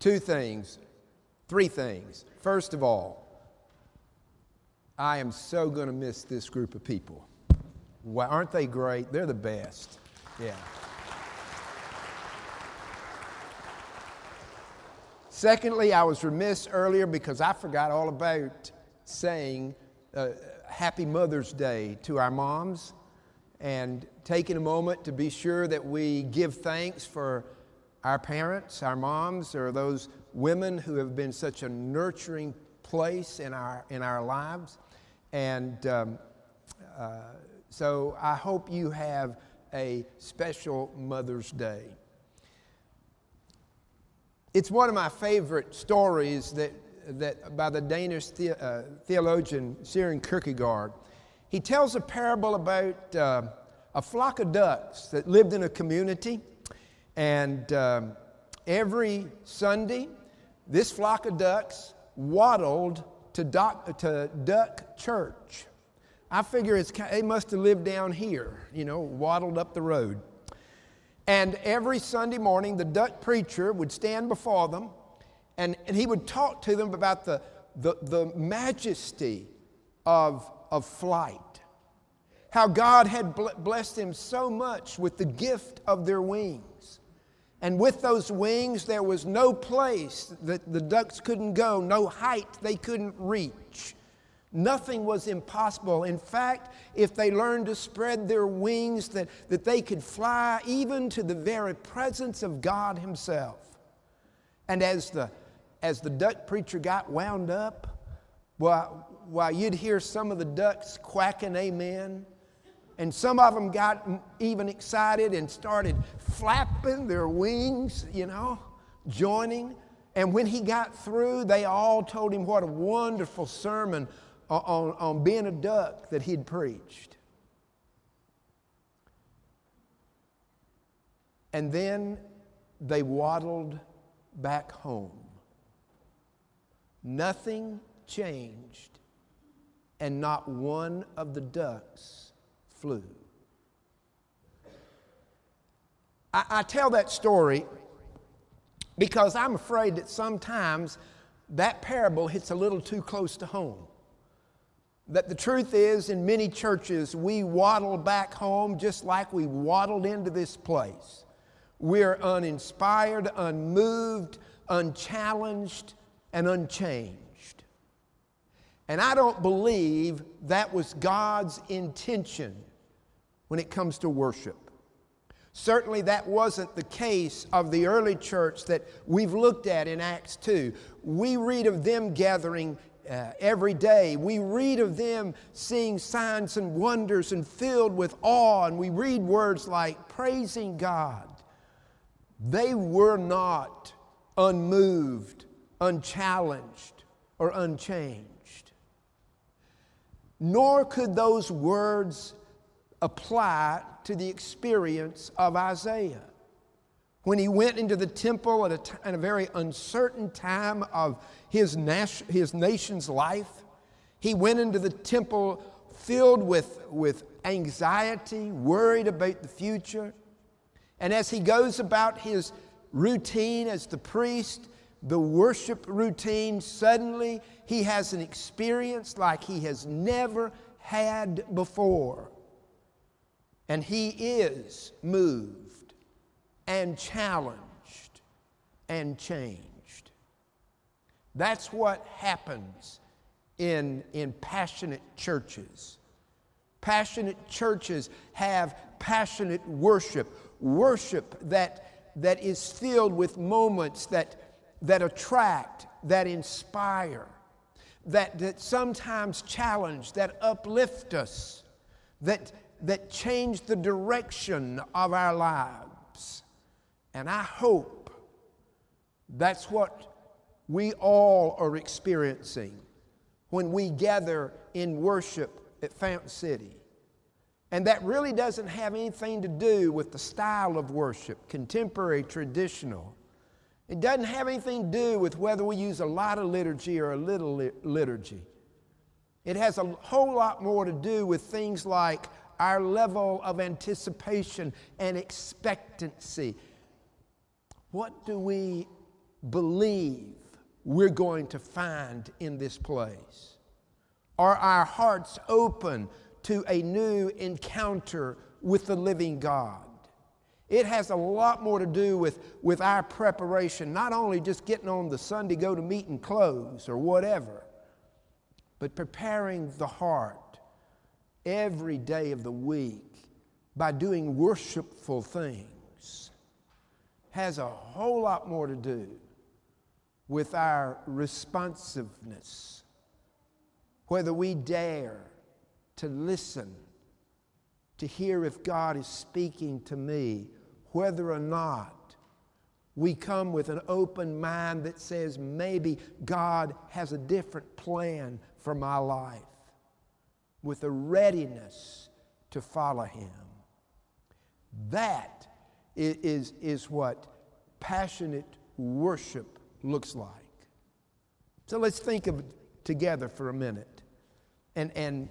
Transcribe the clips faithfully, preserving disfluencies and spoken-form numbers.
Two things, three things. First of all, I am so going to miss this group of people. Wow, aren't they great? They're the best. Yeah. Secondly, I was remiss earlier because I forgot all about saying uh, Happy Mother's Day to our moms and taking a moment to be sure that we give thanks for our parents, our moms, or those women who have been such a nurturing place in our in our lives. And um, uh, so I hope you have a special Mother's Day. It's one of my favorite stories that, that by the Danish the, uh, theologian Søren Kierkegaard. He tells a parable about uh, a flock of ducks that lived in a community. And um, every Sunday, this flock of ducks waddled to, doc, to duck church. I figure it's, they must have lived down here, you know, waddled up the road. And every Sunday morning, the duck preacher would stand before them, and, and he would talk to them about the, the, the majesty of, of flight. How God had blessed them so much with the gift of their wings. And with those wings, there was no place that the ducks couldn't go, no height they couldn't reach. Nothing was impossible. In fact, if they learned to spread their wings, that, that they could fly even to the very presence of God Himself. And as the, as the duck preacher got wound up, well, well, you'd hear some of the ducks quacking amen. And some of them got even excited and started flapping their wings, you know, joining. And when he got through, they all told him what a wonderful sermon on, on being a duck that he'd preached. And then they waddled back home. Nothing changed, and not one of the ducks flew. I, I tell that story because I'm afraid that sometimes that parable hits a little too close to home. That the truth is, in many churches, we waddle back home just like we waddled into this place. We're uninspired, unmoved, unchallenged, and unchanged. And I don't believe that was God's intention when it comes to worship. Certainly that wasn't the case of the early church that we've looked at in Acts two. We read of them gathering uh, every day. We read of them seeing signs and wonders and filled with awe. And we read words like praising God. They were not unmoved, unchallenged, or unchanged. Nor could those words apply to the experience of Isaiah. When he went into the temple at a, t- at a very uncertain time of his, nas- his nation's life, he went into the temple filled with, with anxiety, worried about the future. And as he goes about his routine as the priest, the worship routine, suddenly he has an experience like he has never had before. And he is moved and challenged and changed. That's what happens in, in passionate churches. Passionate churches have passionate worship. Worship that, that is filled with moments that that attract, that inspire, that, that sometimes challenge, that uplift us, that, that change the direction of our lives. And I hope that's what we all are experiencing when we gather in worship at Fountain City. And that really doesn't have anything to do with the style of worship, contemporary, traditional. It doesn't have anything to do with whether we use a lot of liturgy or a little liturgy. It has a whole lot more to do with things like our level of anticipation and expectancy. What do we believe we're going to find in this place? Are our hearts open to a new encounter with the living God? It has a lot more to do with, with our preparation, not only just getting on the Sunday go-to-meeting clothes or whatever, but preparing the heart every day of the week by doing worshipful things has a whole lot more to do with our responsiveness, whether we dare to listen, to hear if God is speaking to me, whether or not we come with an open mind that says maybe God has a different plan for my life, with a readiness to follow Him. That is, is what passionate worship looks like. So let's think of it together for a minute. And, and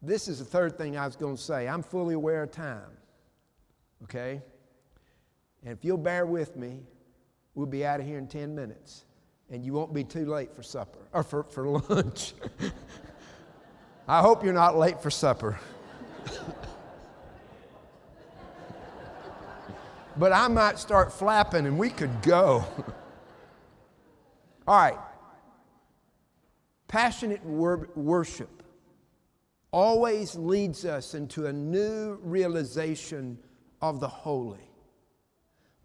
this is the third thing I was going to say. I'm fully aware of time, okay? And if you'll bear with me, we'll be out of here in ten minutes. And you won't be too late for supper, or for, for lunch. I hope you're not late for supper. But I might start flapping and we could go. All right. Passionate wor- worship always leads us into a new realization of the holy.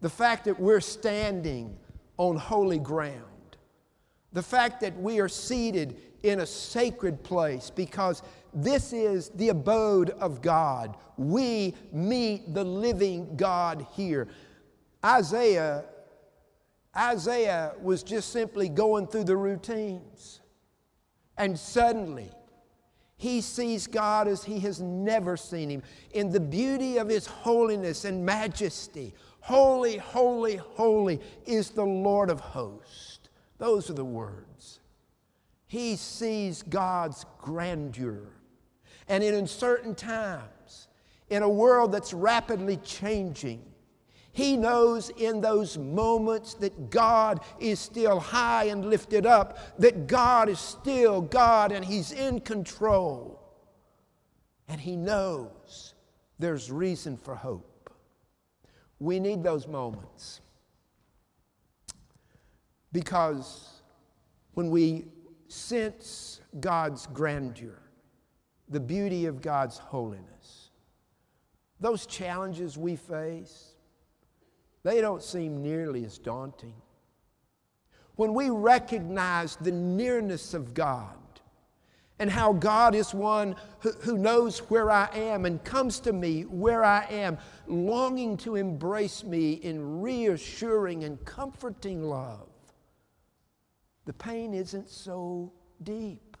The fact that we're standing on holy ground. The fact that we are seated in a sacred place, because this is the abode of God. We meet the living God here. Isaiah, Isaiah was just simply going through the routines. And suddenly, he sees God as he has never seen Him, in the beauty of His holiness and majesty. Holy, holy, holy is the Lord of hosts. Those are the words. He sees God's grandeur. And in uncertain times, in a world that's rapidly changing, he knows in those moments that God is still high and lifted up, that God is still God and He's in control. And He knows there's reason for hope. We need those moments. Because when we sense God's grandeur, the beauty of God's holiness, those challenges we face, they don't seem nearly as daunting. When we recognize the nearness of God and how God is one who, who knows where I am and comes to me where I am, longing to embrace me in reassuring and comforting love, the pain isn't so deep.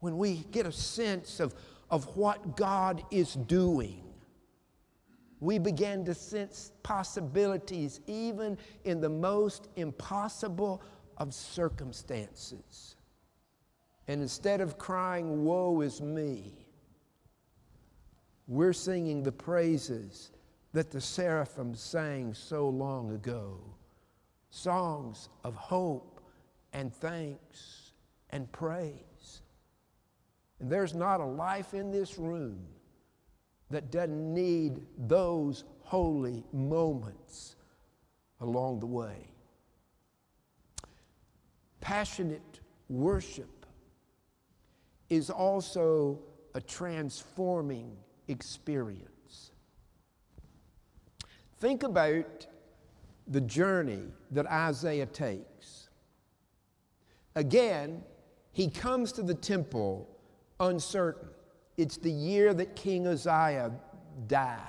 When we get a sense of, of what God is doing, we begin to sense possibilities even in the most impossible of circumstances. And instead of crying, "Woe is me," we're singing the praises that the seraphim sang so long ago. Songs of hope and thanks and praise. And there's not a life in this room that doesn't need those holy moments along the way. Passionate worship is also a transforming experience. Think about the journey that Isaiah takes. Again, he comes to the temple uncertain. It's the year that King Uzziah died.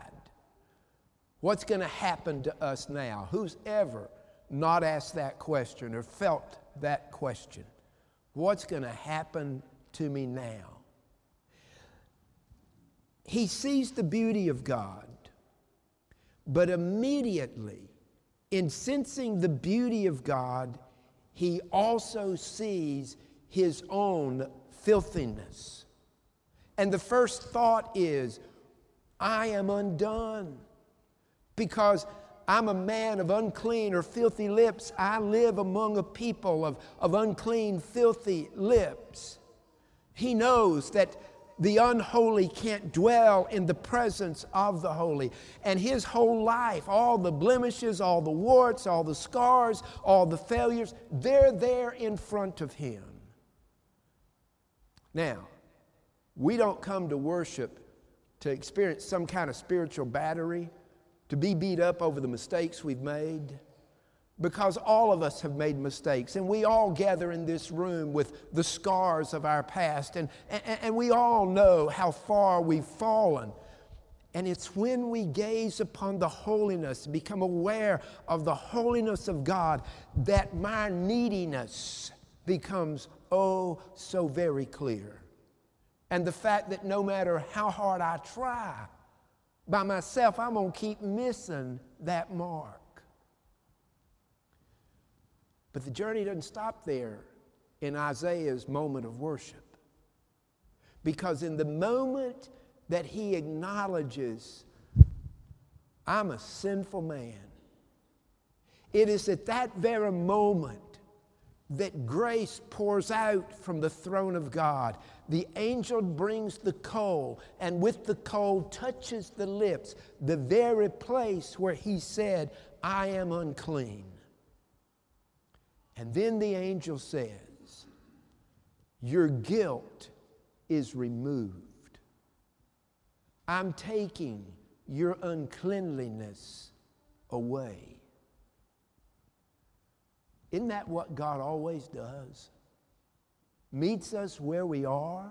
What's going to happen to us now? Who's ever not asked that question or felt that question? What's going to happen to me now? He sees the beauty of God, but immediately, in sensing the beauty of God, he also sees his own filthiness. And the first thought is, I am undone, because I'm a man of unclean or filthy lips. I live among a people of, of unclean, filthy lips. He knows that the unholy can't dwell in the presence of the holy. And his whole life, all the blemishes, all the warts, all the scars, all the failures, they're there in front of him. Now, we don't come to worship to experience some kind of spiritual battery, to be beat up over the mistakes we've made, because all of us have made mistakes, and we all gather in this room with the scars of our past, and, and, and we all know how far we've fallen. And it's when we gaze upon the holiness, become aware of the holiness of God, that my neediness becomes oh so very clear. And the fact that no matter how hard I try, by myself, I'm going to keep missing that mark. But the journey doesn't stop there in Isaiah's moment of worship. Because in the moment that he acknowledges, I'm a sinful man, it is at that very moment that grace pours out from the throne of God. The angel brings the coal, and with the coal touches the lips, the very place where he said, I am unclean. And then the angel says, your guilt is removed. I'm taking your uncleanliness away. Isn't that what God always does? Meets us where we are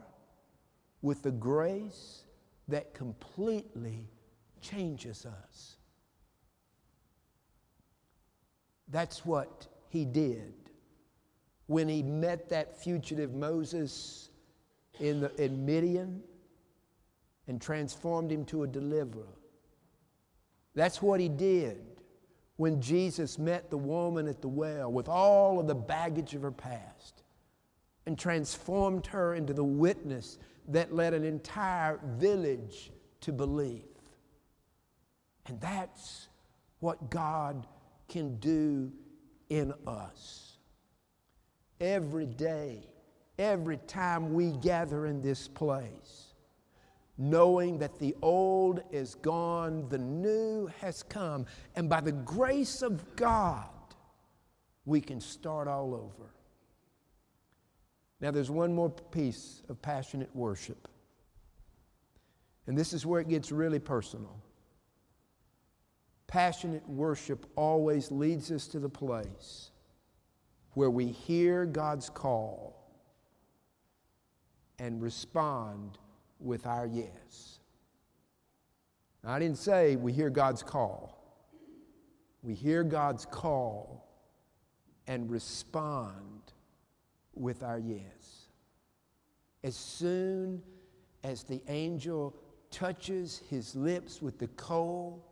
with the grace that completely changes us. That's what he did when he met that fugitive Moses in, the, in Midian and transformed him to a deliverer. That's what he did when Jesus met the woman at the well with all of the baggage of her past and transformed her into the witness that led an entire village to belief. And that's what God can do in us. Every day, every time we gather in this place, knowing that the old is gone, the new has come, and by the grace of God, we can start all over. Now, there's one more piece of passionate worship, and this is where it gets really personal. Passionate worship always leads us to the place where we hear God's call and respond with our yes. Now, I didn't say we hear God's call. We hear God's call and respond with our yes. As soon as the angel touches his lips with the coal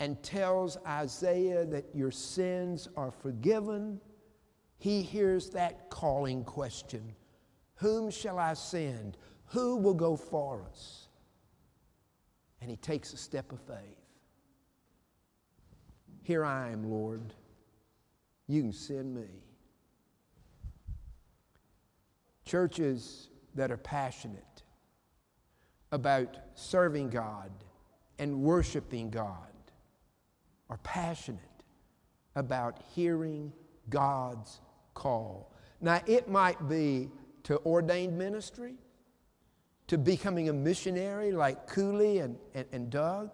and tells Isaiah that your sins are forgiven, he hears that calling question, whom shall I send? Who will go for us? And he takes a step of faith. Here I am, Lord. You can send me. Churches that are passionate about serving God and worshiping God are passionate about hearing God's call. Now, it might be to ordained ministry, to becoming a missionary like Cooley and, and, and Doug.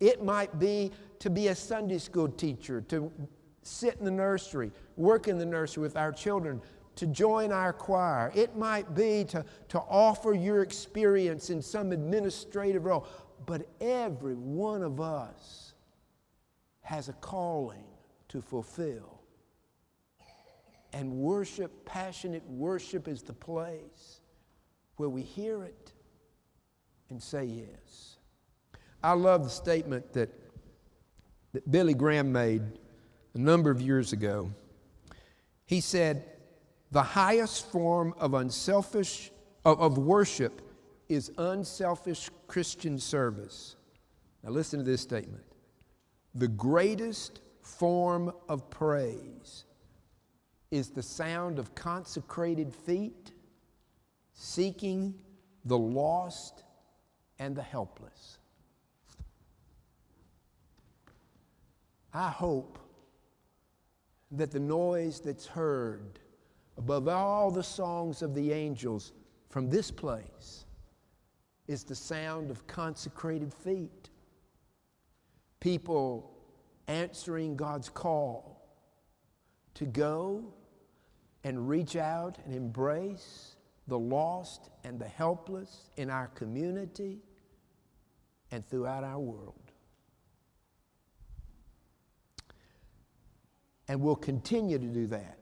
It might be to be a Sunday school teacher, to sit in the nursery, work in the nursery with our children, to join our choir. It might be to, to offer your experience in some administrative role. But every one of us has a calling to fulfill. And worship, passionate worship, is the place where we hear it and say yes. I love the statement that, that Billy Graham made a number of years ago. He said, the highest form of unselfish, of, of worship is unselfish Christian service. Now listen to this statement. The greatest form of praise is the sound of consecrated feet seeking the lost and the helpless. I hope that the noise that's heard above all the songs of the angels from this place is the sound of consecrated feet. People answering God's call to go and reach out and embrace the lost and the helpless in our community and throughout our world. And we'll continue to do that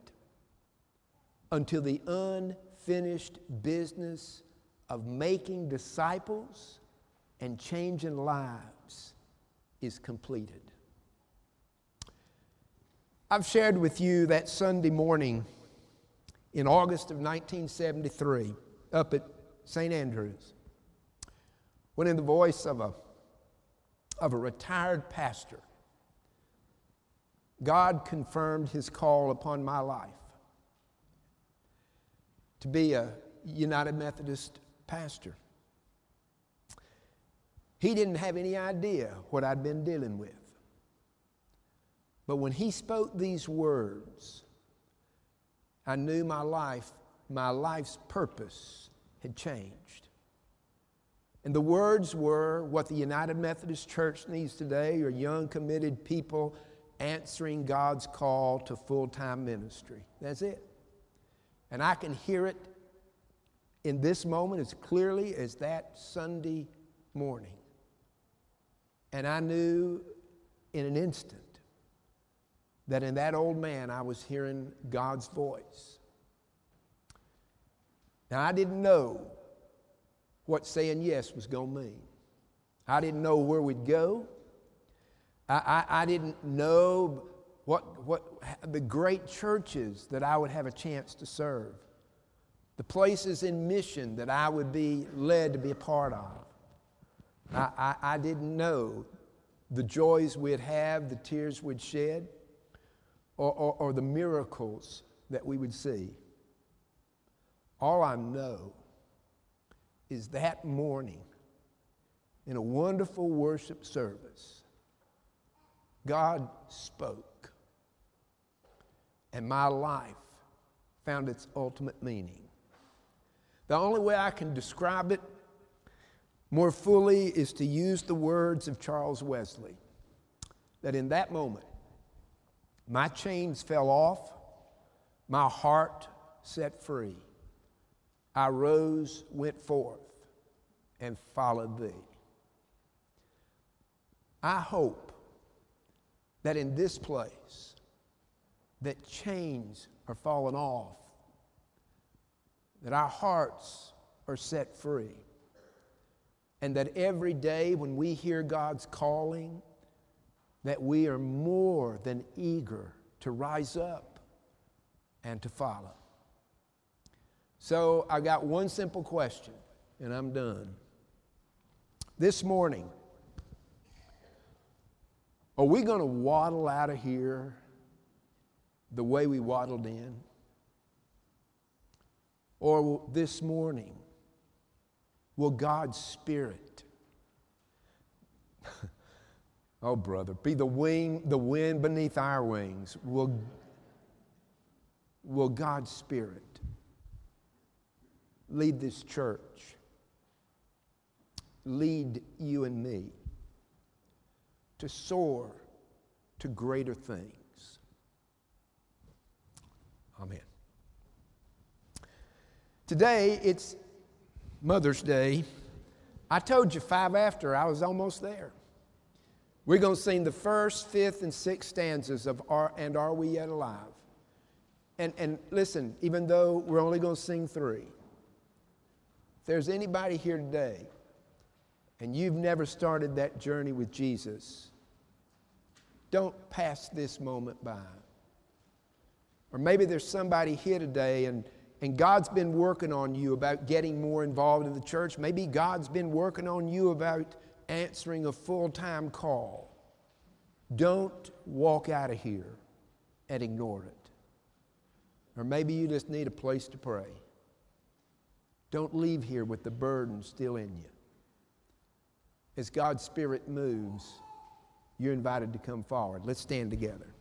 until the unfinished business of making disciples and changing lives is completed. I've shared with you that Sunday morning in August of nineteen seventy-three up at Saint Andrews, when in the voice of a, of a retired pastor, God confirmed His call upon my life to be a United Methodist pastor. He didn't have any idea what I'd been dealing with. But when he spoke these words, I knew my life, my life's purpose had changed. And the words were what the United Methodist Church needs today are young, committed people answering God's call to full-time ministry. That's it. And I can hear it in this moment as clearly as that Sunday morning. And I knew in an instant that in that old man I was hearing God's voice. Now, I didn't know what saying yes was going to mean. I didn't know where we'd go. I, I, I didn't know what, what the great churches that I would have a chance to serve, the places in mission that I would be led to be a part of. I, I, I didn't know the joys we'd have, the tears we'd shed, or, or, or the miracles that we would see. All I know is that morning, in a wonderful worship service, God spoke, and my life found its ultimate meaning. The only way I can describe it more fully is to use the words of Charles Wesley, that in that moment, my chains fell off, my heart set free. I rose, went forth, and followed Thee. I hope that in this place, that chains are falling off, that our hearts are set free, and that every day when we hear God's calling, that we are more than eager to rise up and to follow. So I got one simple question, and I'm done. This morning, are we going to waddle out of here the way we waddled in? Or this morning, will God's Spirit, oh brother, be the wing, the wind beneath our wings? Will, will God's Spirit lead this church, lead you and me to soar to greater things? Amen. Today, it's Mother's Day. I told you five after, I was almost there. We're going to sing the first, fifth, and sixth stanzas of Are And Are We Yet Alive? And, and listen, even though we're only going to sing three, if there's anybody here today and you've never started that journey with Jesus, don't pass this moment by. Or maybe there's somebody here today and, and God's been working on you about getting more involved in the church. Maybe God's been working on you about answering a full-time call. Don't walk out of here and ignore it. Or maybe you just need a place to pray. Don't leave here with the burden still in you. As God's Spirit moves, you're invited to come forward. Let's stand together.